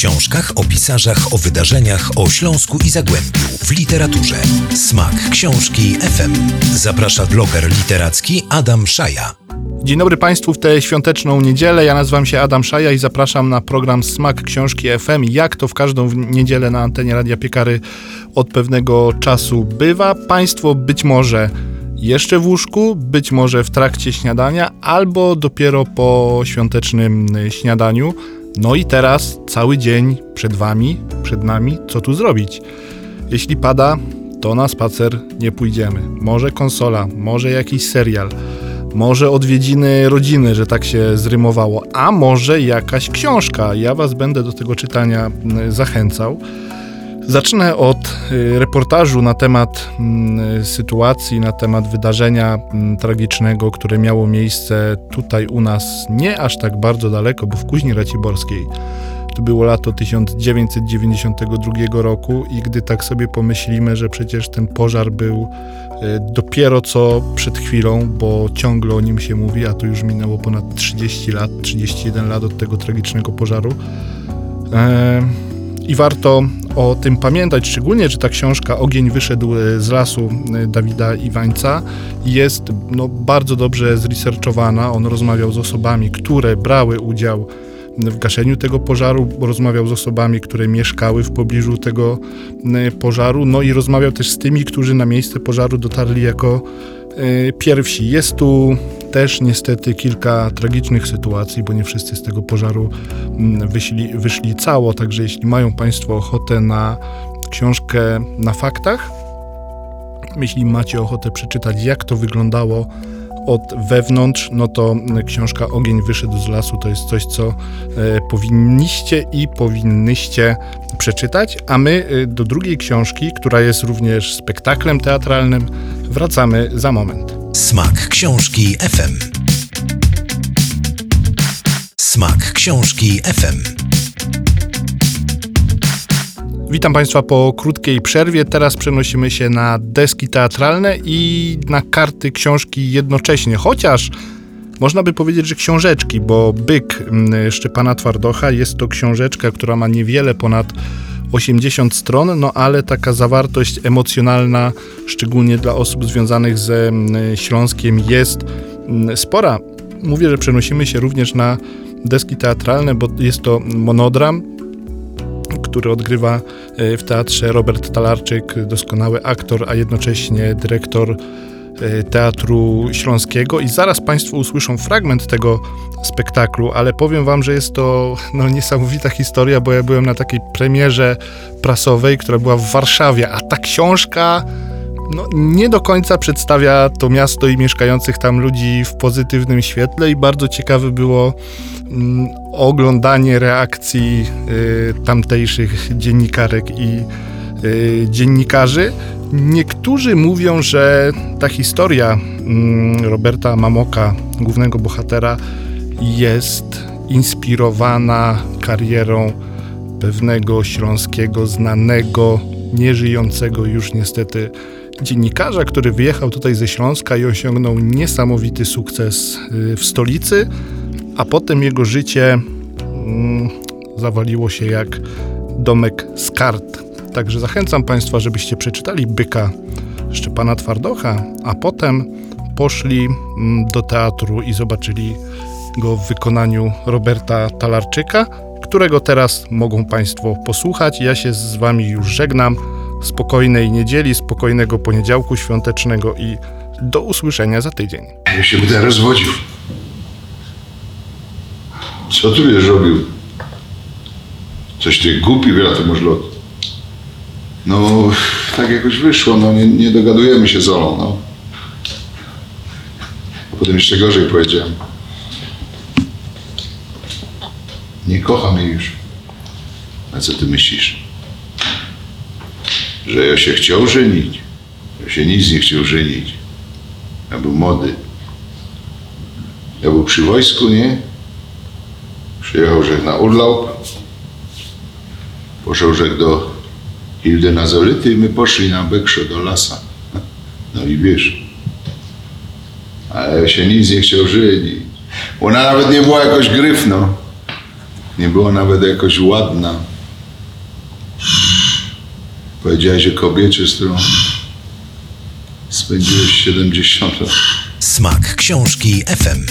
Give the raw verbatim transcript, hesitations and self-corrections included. książkach, o pisarzach, o wydarzeniach, o Śląsku i Zagłębiu, w literaturze. Smak Książki F M. Zaprasza bloger literacki Adam Szaja. Dzień dobry Państwu w tę świąteczną niedzielę. Ja nazywam się Adam Szaja i zapraszam na program Smak Książki F M. Jak to w każdą niedzielę na antenie Radia Piekary od pewnego czasu bywa. Państwo być może jeszcze w łóżku, być może w trakcie śniadania, albo dopiero po świątecznym śniadaniu. No i teraz cały dzień przed Wami, przed nami, co tu zrobić? Jeśli pada, to na spacer nie pójdziemy. Może konsola, może jakiś serial, może odwiedziny rodziny, że tak się zrymowało, a może jakaś książka. Ja Was będę do tego czytania zachęcał. Zacznę od reportażu na temat sytuacji, na temat wydarzenia tragicznego, które miało miejsce tutaj u nas, nie aż tak bardzo daleko, bo w Kuźni Raciborskiej. To było lato tysiąc dziewięćset dziewięćdziesiątego drugiego roku i gdy tak sobie pomyślimy, że przecież ten pożar był dopiero co przed chwilą, bo ciągle o nim się mówi, a to już minęło ponad trzydzieści lat, trzydzieści jeden lat od tego tragicznego pożaru. Eee... I warto o tym pamiętać, szczególnie, że ta książka Ogień wyszedł z lasu Dawida Iwańca jest no, bardzo dobrze zresearchowana. On rozmawiał z osobami, które brały udział w gaszeniu tego pożaru, rozmawiał z osobami, które mieszkały w pobliżu tego pożaru, no i rozmawiał też z tymi, którzy na miejsce pożaru dotarli jako pierwsi. Jest tu też niestety kilka tragicznych sytuacji, bo nie wszyscy z tego pożaru wyszli, wyszli cało, także jeśli mają Państwo ochotę na książkę na faktach, jeśli macie ochotę przeczytać, jak to wyglądało od wewnątrz, no to książka Ogień wyszedł z lasu to jest coś, co powinniście i powinnyście przeczytać, a my do drugiej książki, która jest również spektaklem teatralnym, wracamy za moment. Smak Książki F M. Smak Książki F M. Witam Państwa po krótkiej przerwie. Teraz przenosimy się na deski teatralne i na karty książki jednocześnie. Chociaż można by powiedzieć, że książeczki, bo Byk Szczepana Twardocha jest to książeczka, która ma niewiele ponad osiemdziesiąt stron, no ale taka zawartość emocjonalna, szczególnie dla osób związanych ze Śląskiem, jest spora. Mówię, że przenosimy się również na deski teatralne, bo jest to monodram, który odgrywa w teatrze Robert Talarczyk, doskonały aktor, a jednocześnie dyrektor Teatru Śląskiego i zaraz Państwo usłyszą fragment tego spektaklu, ale powiem Wam, że jest to no, niesamowita historia, bo ja byłem na takiej premierze prasowej, która była w Warszawie, a ta książka no, nie do końca przedstawia to miasto i mieszkających tam ludzi w pozytywnym świetle i bardzo ciekawe było mm, oglądanie reakcji y, tamtejszych dziennikarek i y, dziennikarzy. Niektórzy mówią, że ta historia Roberta Mamoka, głównego bohatera, jest inspirowana karierą pewnego śląskiego, znanego, nieżyjącego już niestety dziennikarza, który wyjechał tutaj ze Śląska i osiągnął niesamowity sukces w stolicy, a potem jego życie zawaliło się jak domek z kart. Także zachęcam Państwa, żebyście przeczytali Byka Szczepana Twardocha, a potem poszli do teatru i zobaczyli go w wykonaniu Roberta Talarczyka, którego teraz mogą Państwo posłuchać. Ja się z Wami już żegnam. Spokojnej niedzieli, spokojnego poniedziałku świątecznego i do usłyszenia za tydzień. Ja się będę rozwodził. Co tu wiesz robił? Coś ty głupi, to może lot. No, tak jakoś wyszło, no nie, nie dogadujemy się z Olą, no. A potem jeszcze gorzej powiedziałem. Nie kocham jej już. A co ty myślisz? Że ja się chciał żenić. Ja się nic nie chciał żenić. Ja był młody. Ja był przy wojsku, nie? Przyjechał Żech na urlop. Poszedł Żech do Hildę na Zoryty i my poszli na Bekrze do lasa. No i wiesz, ale się nic nie chciał żyć. Ona nawet nie była jakoś gryfną. nie była nawet jakoś ładna. Powiedziałaś o kobiecie, z którą spędziłeś siedemdziesiąt lat. Smak Książki F M.